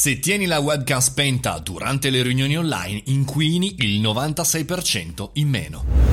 Se tieni la webcam spenta durante le riunioni online, inquini il 96% in meno.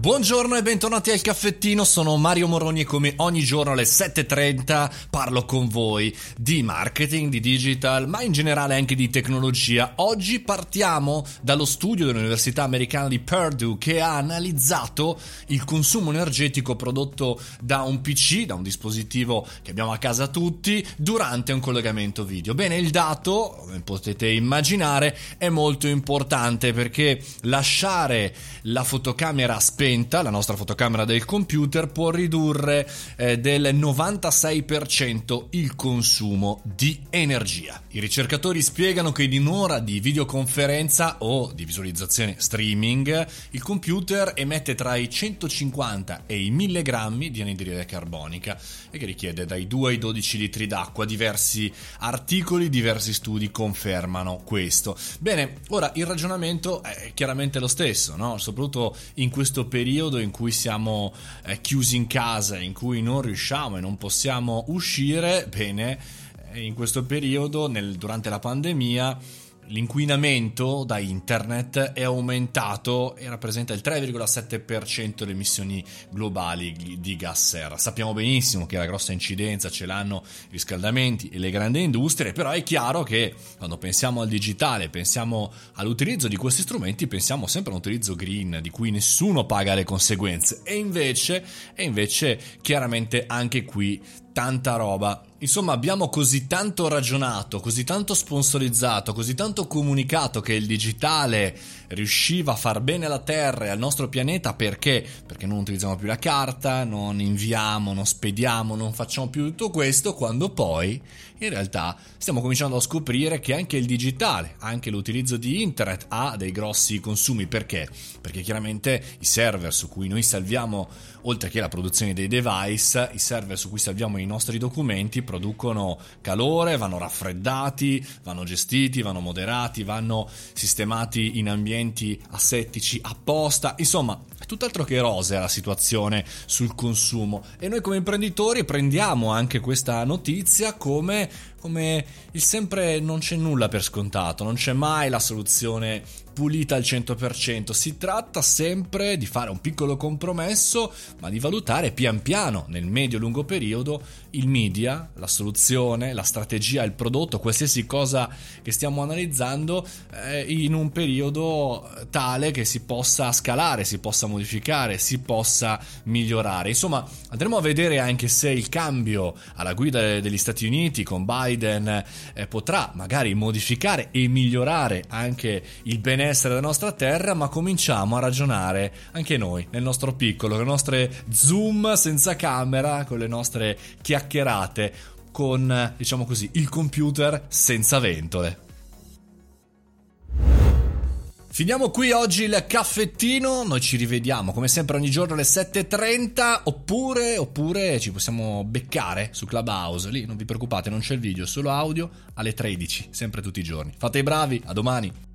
Buongiorno e bentornati al caffettino, sono Mario Moroni e come ogni giorno alle 7:30 parlo con voi di marketing, di digital, ma in generale anche di tecnologia. Oggi partiamo dallo studio dell'Università americana di Purdue che ha analizzato il consumo energetico prodotto da un PC, da un dispositivo che abbiamo a casa tutti, durante un collegamento video. Bene, il dato, come potete immaginare, è molto importante perché lasciare la fotocamera spenta, la nostra fotocamera del computer, può ridurre del 96% il consumo di energia. I ricercatori spiegano che in un'ora di videoconferenza o di visualizzazione streaming il computer emette tra i 150 e i 1000 grammi di anidride carbonica e che richiede dai 2 ai 12 litri d'acqua. Diversi articoli, diversi studi confermano questo. Bene, ora il ragionamento è chiaramente lo stesso, no? Soprattutto in questo periodo in cui siamo chiusi in casa, in cui non riusciamo e non possiamo uscire, bene, in questo periodo, durante la pandemia, l'inquinamento da internet è aumentato e rappresenta il 3,7% delle emissioni globali di gas serra. Sappiamo benissimo che la grossa incidenza ce l'hanno i riscaldamenti e le grandi industrie, però è chiaro che quando pensiamo al digitale, pensiamo all'utilizzo di questi strumenti, pensiamo sempre all'utilizzo green, di cui nessuno paga le conseguenze. E invece chiaramente anche qui tanta roba. Insomma, abbiamo così tanto ragionato, così tanto sponsorizzato, così tanto comunicato che il digitale riusciva a far bene alla Terra e al nostro pianeta perché? Perché non utilizziamo più la carta, non inviamo, non spediamo, non facciamo più tutto questo, quando poi in realtà stiamo cominciando a scoprire che anche il digitale, anche l'utilizzo di internet ha dei grossi consumi. Perché? Perché chiaramente i server su cui noi salviamo, oltre che la produzione dei device, i server su cui salviamo i nostri documenti producono calore, vanno raffreddati, vanno gestiti, vanno moderati, vanno sistemati in ambienti asettici apposta. Insomma, è tutt'altro che rosea la situazione sul consumo e noi come imprenditori prendiamo anche questa notizia come il sempre non c'è nulla per scontato, non c'è mai la soluzione pulita al 100%, si tratta sempre di fare un piccolo compromesso, ma di valutare pian piano, nel medio-lungo periodo, il media, la soluzione, la strategia, il prodotto, qualsiasi cosa che stiamo analizzando in un periodo tale che si possa scalare, si possa modificare, si possa migliorare. Insomma, andremo a vedere anche se il cambio alla guida degli Stati Uniti con Biden potrà magari modificare e migliorare anche il benessere della nostra terra, ma cominciamo a ragionare anche noi nel nostro piccolo, con le nostre Zoom senza camera, con le nostre chiacchierate, con, diciamo così, il computer senza ventole. Finiamo qui oggi il caffettino, noi ci rivediamo come sempre ogni giorno alle 7:30 oppure ci possiamo beccare su Clubhouse, lì non vi preoccupate, non c'è il video, solo audio alle 13, sempre tutti i giorni. Fate i bravi, a domani!